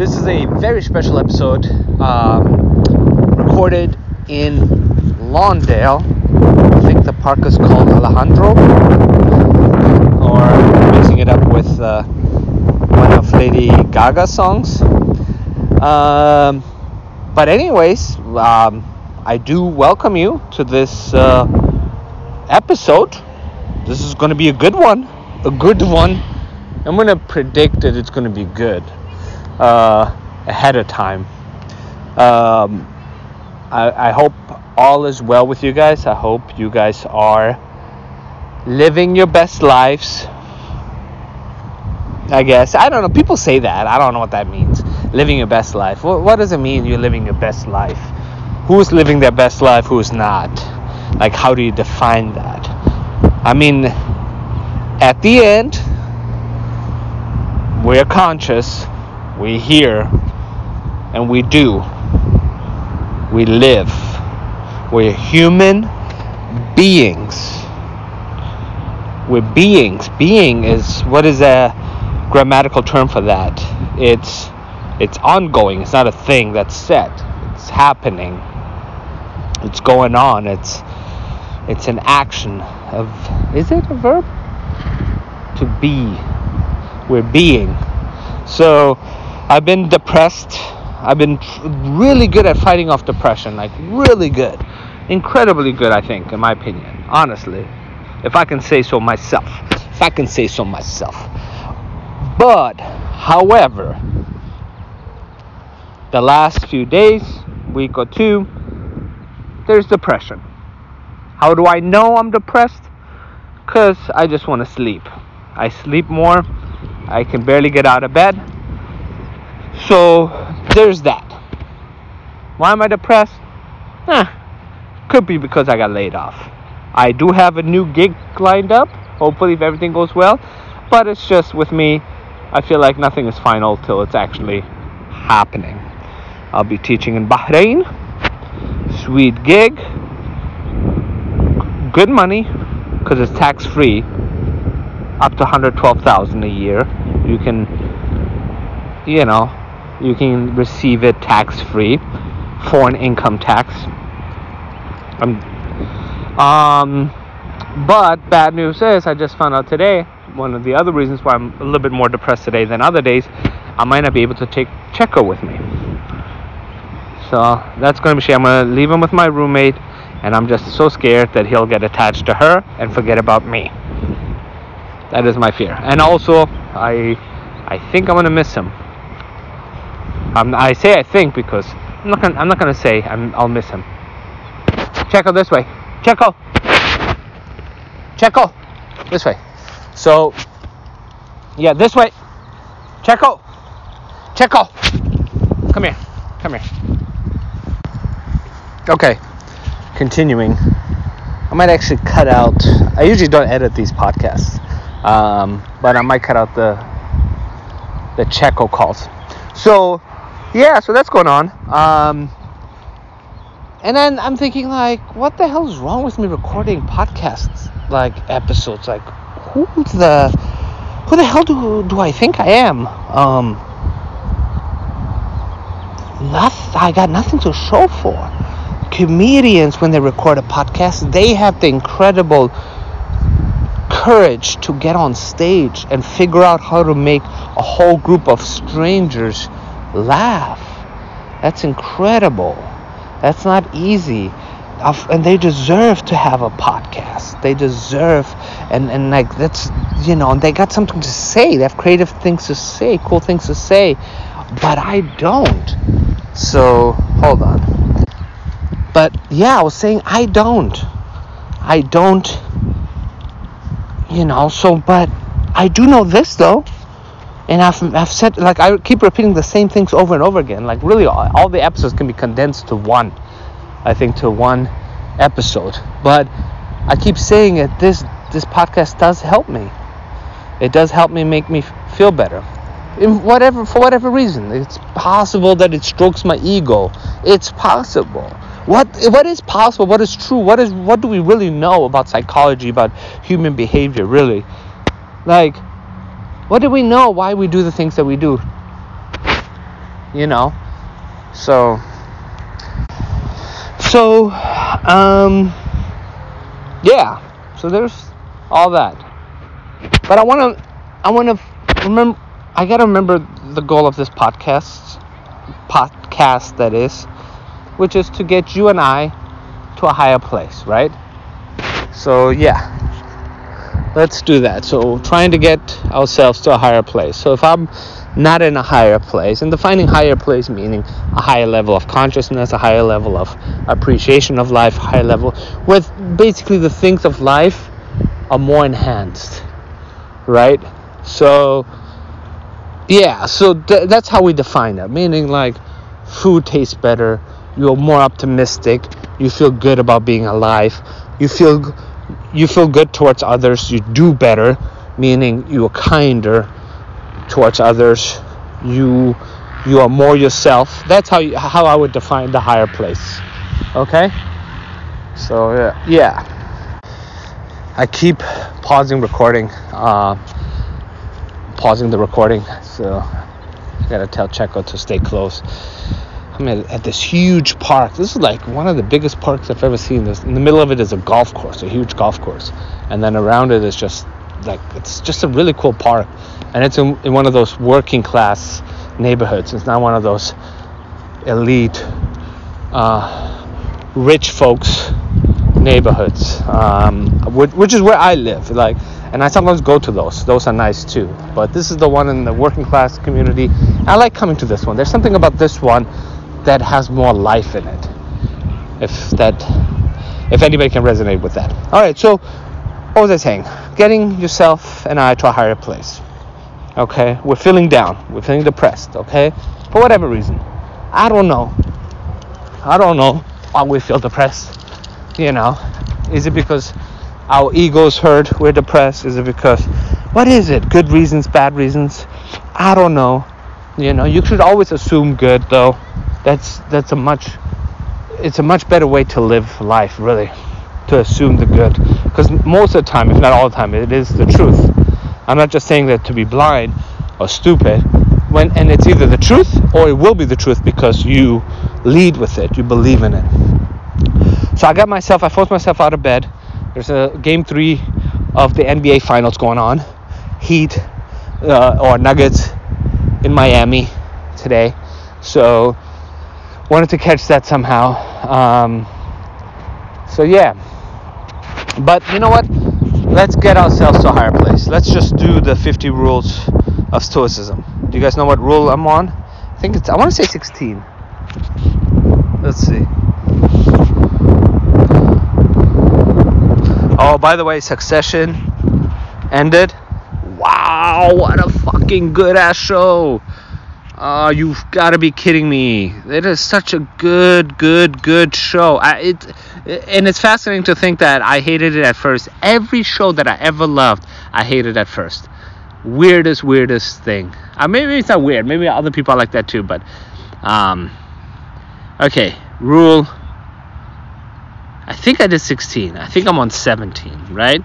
This is a very special episode recorded in Lawndale. I think the park is called Alejandro, or mixing it up with one of Lady Gaga's songs. But anyways, I do welcome you to this episode. This is going to be a good one. I'm going to predict that it's going to be good ahead of time. I hope all is well with you guys. I hope you guys are living your best lives, I guess. I don't know. People say that. I don't know what that means. Living your best life. What does it mean you're living your best life? Who's living their best life? Who's not? Like, how do you define that? I mean, at the end, we're conscious, we're here, and we do. We live. We're human beings. We're beings. Being is, what is a grammatical term for that? It's ongoing. It's not a thing that's set. It's happening. It's going on. It's an action of, is it a verb? To be. We're being. So I've been depressed. I've been really good at fighting off depression. Like, really good. Incredibly good, I think, in my opinion. Honestly. If I can say so myself. But, however, the last few days, week or two, there's depression. How do I know I'm depressed? Because I just want to sleep. I sleep more. I can barely get out of bed. So, there's that. Why am I depressed? Could be because I got laid off. I do have a new gig lined up. Hopefully, if everything goes well. But it's just, with me, I feel like nothing is final till it's actually happening. I'll be teaching in Bahrain. Sweet gig. Good money, because it's tax free, up to $112,000 a year. You can receive it tax free, foreign income tax. But bad news is, I just found out today, one of the other reasons why I'm a little bit more depressed today than other days, I might not be able to take Checo with me. So that's going to be shame. I'm going to leave him with my roommate, and I'm just so scared that he'll get attached to her and forget about me. That is my fear. And also, I think I'm going to miss him. I say I think because I'm not going to say I'll miss him. Checo, this way. Checo! Checo! This way. So, yeah, this way. Checo! Checo! Come here. Okay. Continuing. I might actually cut out... I usually don't edit these podcasts. But I might cut out the Checo calls. So, yeah, so that's going on. And then I'm thinking, like, what the hell is wrong with me recording podcasts, like, episodes? Like, who the hell do I think I am? I got nothing to show for. Comedians, when they record a podcast, they have the incredible courage to get on stage and figure out how to make a whole group of strangers laugh. That's incredible. That's not easy. And they deserve to have a podcast. They deserve, and like, that's, you know, and they got something to say. They have creative things to say, cool things to say. But I don't. So, hold on. But, yeah, I was saying I don't, you know, so, but I do know this, though. And I've said, like, I keep repeating the same things over and over again. Like, really, all the episodes can be condensed to one episode. But I keep saying it, this podcast does help me. It does help me make me feel better. For whatever reason. It's possible that it strokes my ego. It's possible. What is possible? What is true? What do we really know about psychology, about human behavior, really? Like... what do we know why we do the things that we do? you know. Yeah. So there's all that. But I want to remember. I gotta remember the goal of this podcast that is, which is to get you and I to a higher place, right? So yeah, let's do that. So trying to get ourselves to a higher place. So if I'm not in a higher place, and defining higher place meaning a higher level of consciousness, a higher level of appreciation of life, higher level with basically the things of life are more enhanced, right? So yeah, so that's how we define that, meaning like food tastes better, you're more optimistic, you feel good about being alive, you feel good towards others, you do better, meaning you're kinder towards others, you are more yourself. That's how I would define the higher place. Okay, so yeah, I keep pausing the recording, so I gotta tell Checo to stay close. I'm at this huge park. This is like one of the biggest parks I've ever seen. This in the middle of it is a golf course, a huge golf course, and then around it is just like, it's just a really cool park, and it's in one of those working class neighborhoods. It's not one of those elite rich folks neighborhoods, which is where I live, like, and I sometimes go to those are nice too, but this is the one in the working class community. I like coming to this one. There's something about this one that has more life in it, if anybody can resonate with that. All right, so what was I saying? Getting yourself and I to a higher place. Okay, we're feeling down, we're feeling depressed, okay, for whatever reason. I don't know why we feel depressed, you know. Is it because our ego's hurt, we're depressed? Is it because, what is it? Good reasons, bad reasons? I don't know, you know. You should always assume good, though. It's a much better way to live life, really, to assume the good, because most of the time, if not all the time, it is the truth. I'm not just saying that to be blind or stupid, and it's either the truth or it will be the truth because you lead with it, you believe in it. So I forced myself out of bed. There's a game 3 of the NBA finals going on, Heat or Nuggets in Miami today, so wanted to catch that somehow. So yeah, but you know what, let's get ourselves to a higher place. Let's just do the 50 rules of Stoicism. Do you guys know what rule I'm on? I want to say 16. Let's see. Oh, by the way, Succession ended. Wow, what a fucking good ass show. You've got to be kidding me. It is such a good show. And it's fascinating to think that I hated it at first. Every show that I ever loved, I hated at first. Weirdest thing. Maybe it's not weird. Maybe other people are like that too. But, okay. Rule. I think I did 16. I think I'm on 17, right?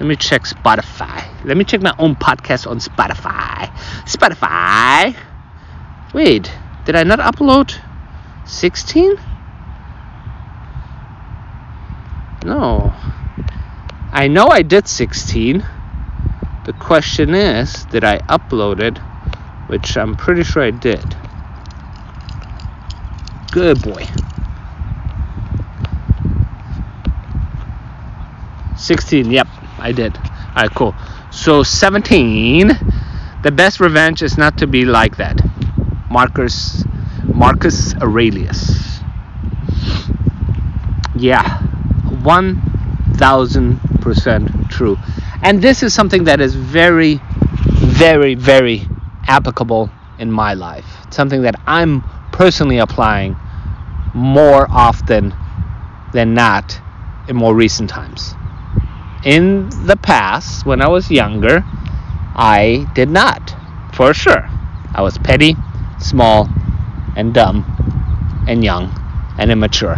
Let me check Spotify. Let me check my own podcast on Spotify. Spotify. Wait. Did I not upload 16? No, I know I did 16. The question is, did I upload it? Which I'm pretty sure I did. Good boy. 16, yep, I did. All right, cool. So 17, the best revenge is not to be like that. Marcus Aurelius. Yeah. 1,000% true. And this is something that is very, very, very applicable in my life. It's something that I'm personally applying more often than not in more recent times. In the past, when I was younger, I did not, for sure. I was petty, small, and dumb, and young, and immature.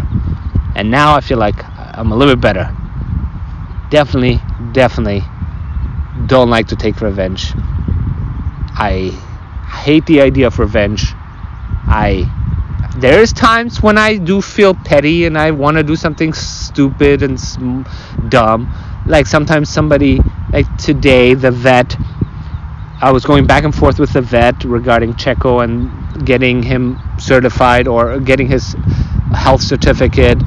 And now I feel like I'm a little bit better. Definitely don't like to take revenge. I hate the idea of revenge. There's times when I do feel petty and I want to do something stupid and dumb. Like sometimes somebody, like today, the vet, I was going back and forth with the vet regarding Checo and getting him certified or getting his health certificate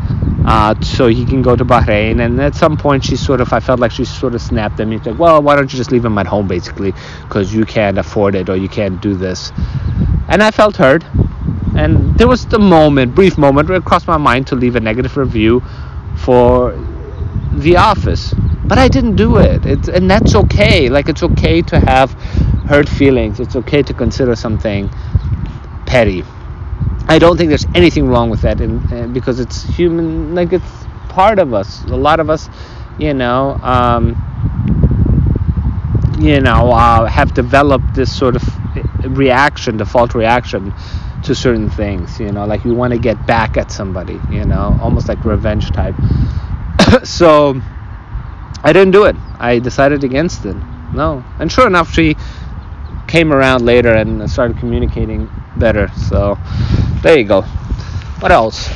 so he can go to Bahrain. And at some point I felt like she sort of snapped at me. She's like, well, why don't you just leave him at home, basically, because you can't afford it or you can't do this. And I felt hurt. And there was the brief moment where it crossed my mind to leave a negative review for The Office. But I didn't do it. And that's okay. Like, it's okay to have hurt feelings. It's okay to consider something petty. I don't think there's anything wrong with that, and because it's human, like, it's part of us. A lot of us, have developed this sort of default reaction to certain things, like you want to get back at somebody, almost like revenge type. So I didn't do it. I decided against it. No. And sure enough, she came around later and started communicating better. So there you go. What else?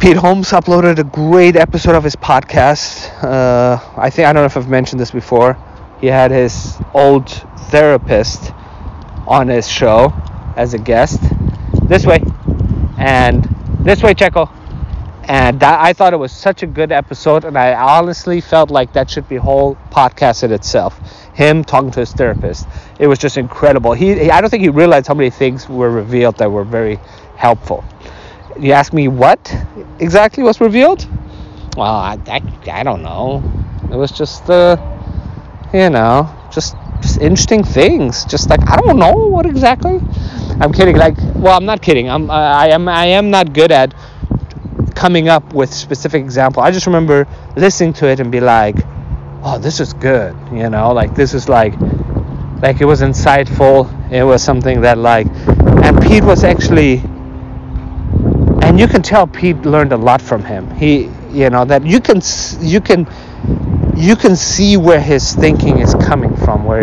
Pete Holmes uploaded a great episode of his podcast. I don't know if I've mentioned this before. He had his old therapist on his show as a guest. This way, Checo. And that, I thought it was such a good episode, and I honestly felt like that should be a whole podcast in itself. Him talking to his therapist. It was just incredible. I don't think he realized how many things were revealed that were very helpful. You ask me what exactly was revealed? Well, I don't know. It was just, just interesting things. Just like, I don't know what exactly. I'm kidding. Like, well, I'm not kidding. I am not good at coming up with specific example. I just remember listening to it and be like, oh, this is good, like this is like it was insightful. It was something that and Pete was and you can tell Pete learned a lot from him. He, that you can see where his thinking is coming from, where a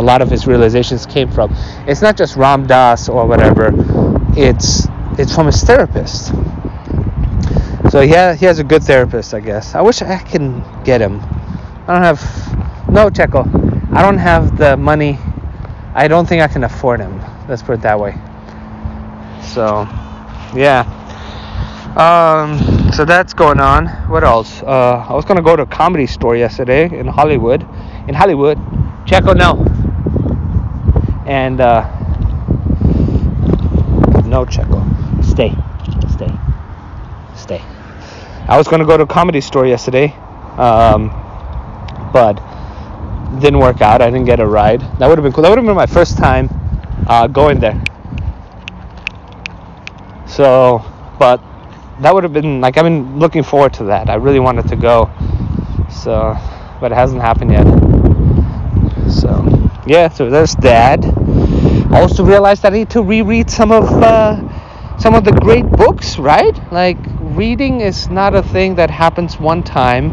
lot of his realizations came from. It's not just Ram Dass or whatever. It's from his therapist. So yeah, he has a good therapist, I guess. I wish I can get him. I don't have the money. I don't think I can afford him. Let's put it that way. So, yeah. So that's going on. What else? I was gonna go to a comedy store yesterday in Hollywood. Checo, no. And no, Checo. Stay. I was going to go to a comedy store yesterday, but didn't work out. I didn't get a ride. That would have been cool. That would have been my first time going there. So, but that would have been, I've been looking forward to that. I really wanted to go. So, but it hasn't happened yet. So, yeah, so there's that. I also realized I need to reread some of the great books, right? Like, reading is not a thing that happens one time,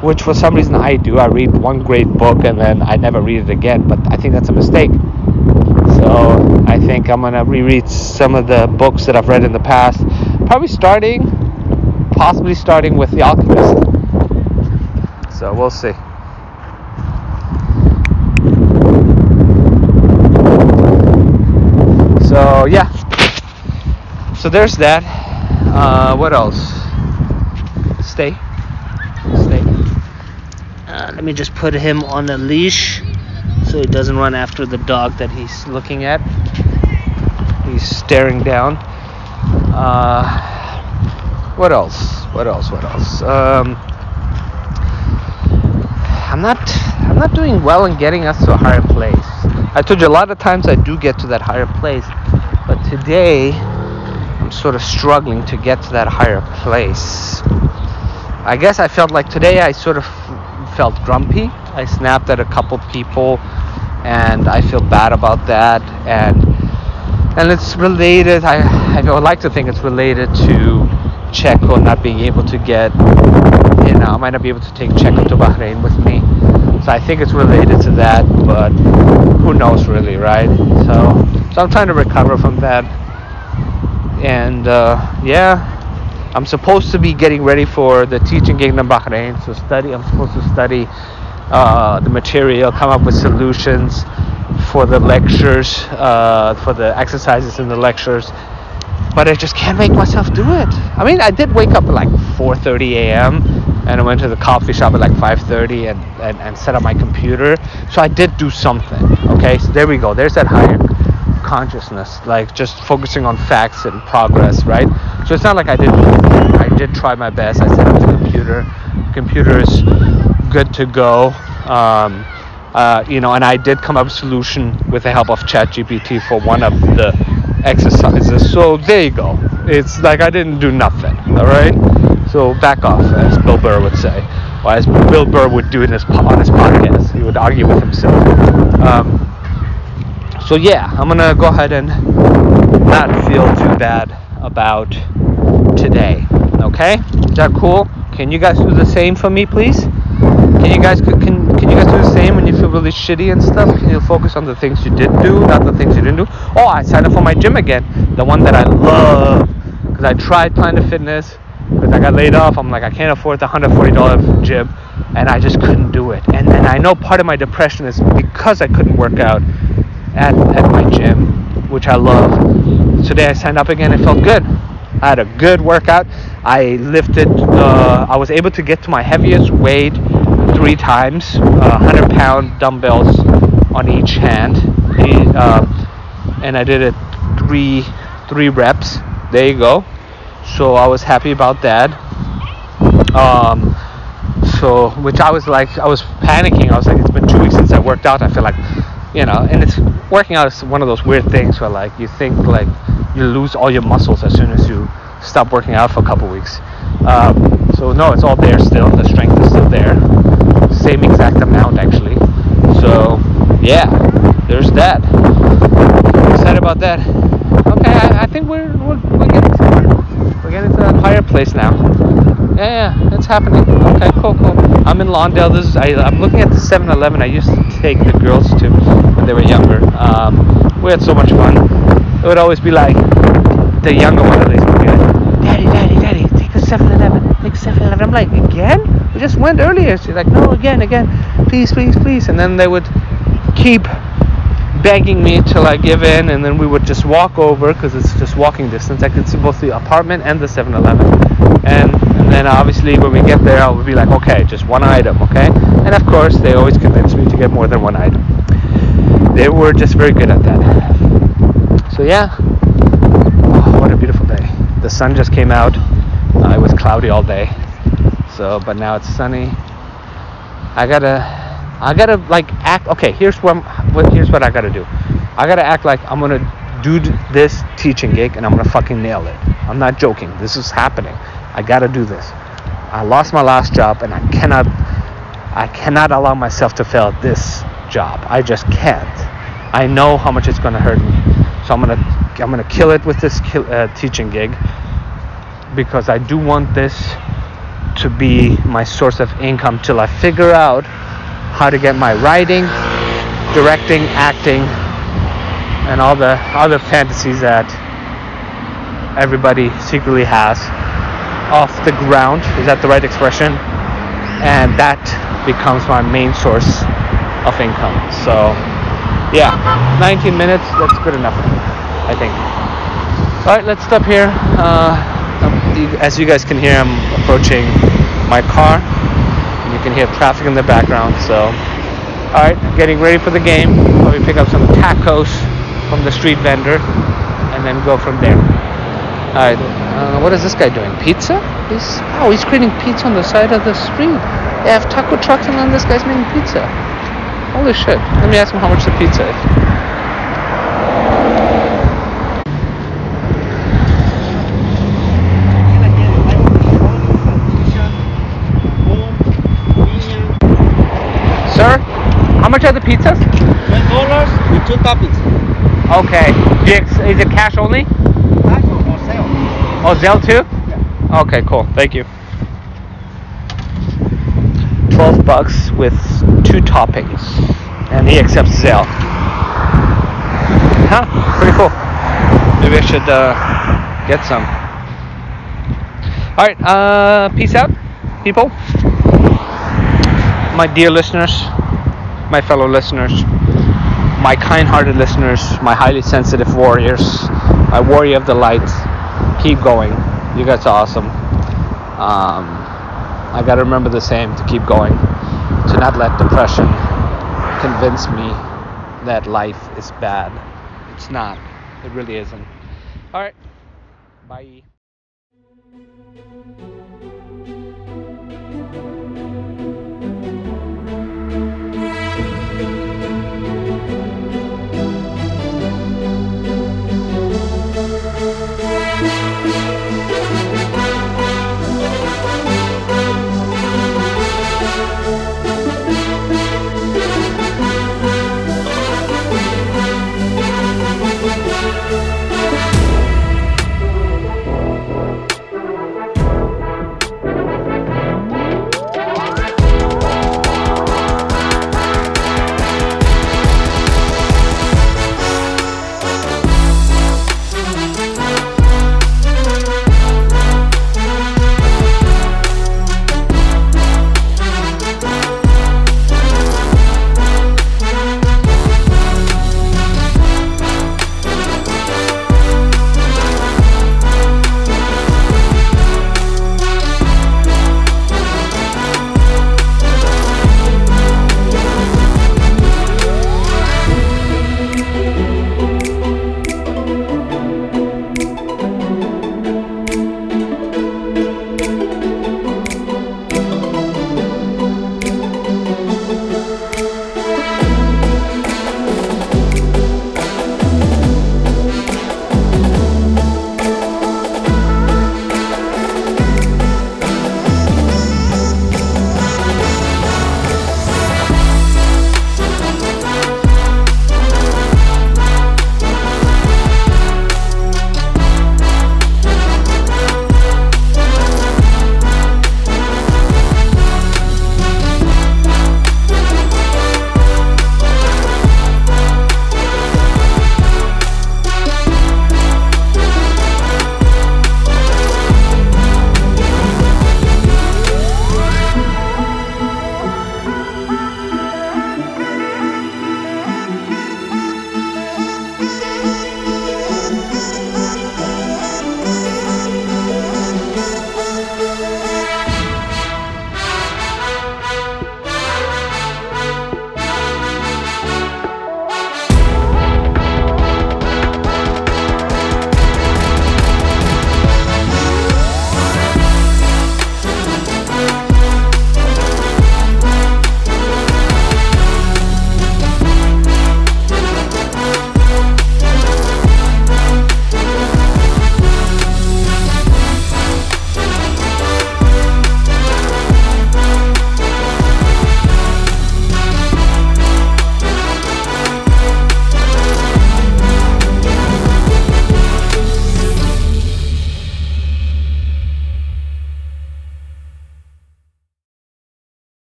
which for some reason I do. I read one great book and then I never read it again, but I think that's a mistake. So I think I'm gonna reread some of the books that I've read in the past, possibly starting with The Alchemist. So we'll see. So yeah. So there's that. What else? Stay. Let me just put him on a leash so he doesn't run after the dog that he's looking at. He's staring down. What else? I'm not doing well in getting us to a higher place. I told you a lot of times I do get to that higher place, but today sort of struggling to get to that higher place. I guess I felt like today I sort of felt grumpy. I snapped at a couple people and I feel bad about that, and it's related. I would like to think it's related to Checo not being able to get, I might not be able to take Checo to Bahrain with me, so I think it's related to that, but who knows really, right? So So I'm trying to recover from that. And yeah, I'm supposed to be getting ready for the teaching gig in Bahrain. So I'm supposed to study the material, come up with solutions for the lectures, for the exercises in the lectures. But I just can't make myself do it. I mean, I did wake up at like 4:30 a.m. and I went to the coffee shop at like 5:30 and set up my computer. So I did do something. Okay, so there we go. There's that higher consciousness, like just focusing on facts and progress, right? So it's not like I didn't. I did try my best. I set up the computer. Computer is good to go. You know, and I did come up with a solution with the help of ChatGPT for one of the exercises. So there you go. It's like I didn't do nothing. All right. So back off, as Bill Burr would say, or as Bill Burr would do in on his podcast. He would argue with himself. So yeah, I'm gonna go ahead and not feel too bad about today. Okay. Is that cool? Can you guys do the same for me, please? Can you guys do the same when you feel really shitty and stuff? Can you focus on the things you did do, not the things you didn't do? Oh, I signed up for my gym again, the one that I love, because I tried Planet Fitness, because I got laid off. I'm like, I can't afford the $140 gym, and I just couldn't do it. And then I know part of my depression is because I couldn't work out at my gym, which I love. Today I signed up again. It felt good. I had a good workout. I lifted, I was able to get to my heaviest weight 3 times, 100-pound dumbbells on each hand, and I did it three reps. There you go. So I was happy about that. So which I was panicking. I was like, it's been 2 weeks since I worked out. I feel like, you know, and it's working out is one of those weird things where like you think like you lose all your muscles as soon as you stop working out for a couple weeks. So no, it's all there still. The strength is still there. Same exact amount actually. So yeah, there's that. I'm excited about that. Okay, I think we're getting somewhere. We're getting to that higher place now. Yeah, it's happening. Okay, cool. I'm in Lawndale. I'm looking at the 7-Eleven I used to take the girls to when they were younger. We had so much fun. It would always be like the younger one at least. Daddy, take a 7-Eleven, take a 7-Eleven. I'm like, again? We just went earlier. She's like, no, again, please. And then they would keep begging me till I give in, and then we would just walk over, because it's just walking distance. I could see both the apartment and the 7-Eleven. And then obviously when we get there, I would be like, okay, just one item, okay? And of course, they always convinced me to get more than one item. They were just very good at that. So yeah, oh, what a beautiful day. The sun just came out. It was cloudy all day, so but now it's sunny. I gotta like act. Okay, here's what I gotta do. I gotta act like I'm gonna do this teaching gig and I'm gonna fucking nail it. I'm not joking. This is happening. I gotta do this. I lost my last job and I cannot allow myself to fail at this job. I just can't. I know how much it's gonna hurt me, so I'm gonna kill it with this teaching gig, because I do want this to be my source of income till I figure out how to get my writing, directing, acting, and all the other fantasies that everybody secretly has off the ground. Is that the right expression? And that becomes my main source of income. So yeah, 19 minutes, that's good enough, I think. All right, let's stop here. As you guys can hear, I'm approaching my car. You can hear traffic in the background. So, all right, getting ready for the game. Let me pick up some tacos from the street vendor, and then go from there. All right, what is this guy doing? Pizza? He's creating pizza on the side of the street. They have taco trucks, and then this guy's making pizza. Holy shit! Let me ask him how much the pizza is. How much are the pizzas? $10 with 2 toppings. Okay. Is it cash only? Cash or Zelle. Oh, Zelle too? Yeah. Okay, cool. Thank you. $12 with 2 toppings. And he accepts Zelle. huh? Pretty cool. Maybe I should get some. All right, peace out, people. My dear listeners, my fellow listeners, my kind-hearted listeners, my highly sensitive warriors, my warrior of the light. Keep going. You guys are awesome. I gotta remember the same, to keep going, to not let depression convince me that life is bad. It's not. It really isn't. All right. Bye.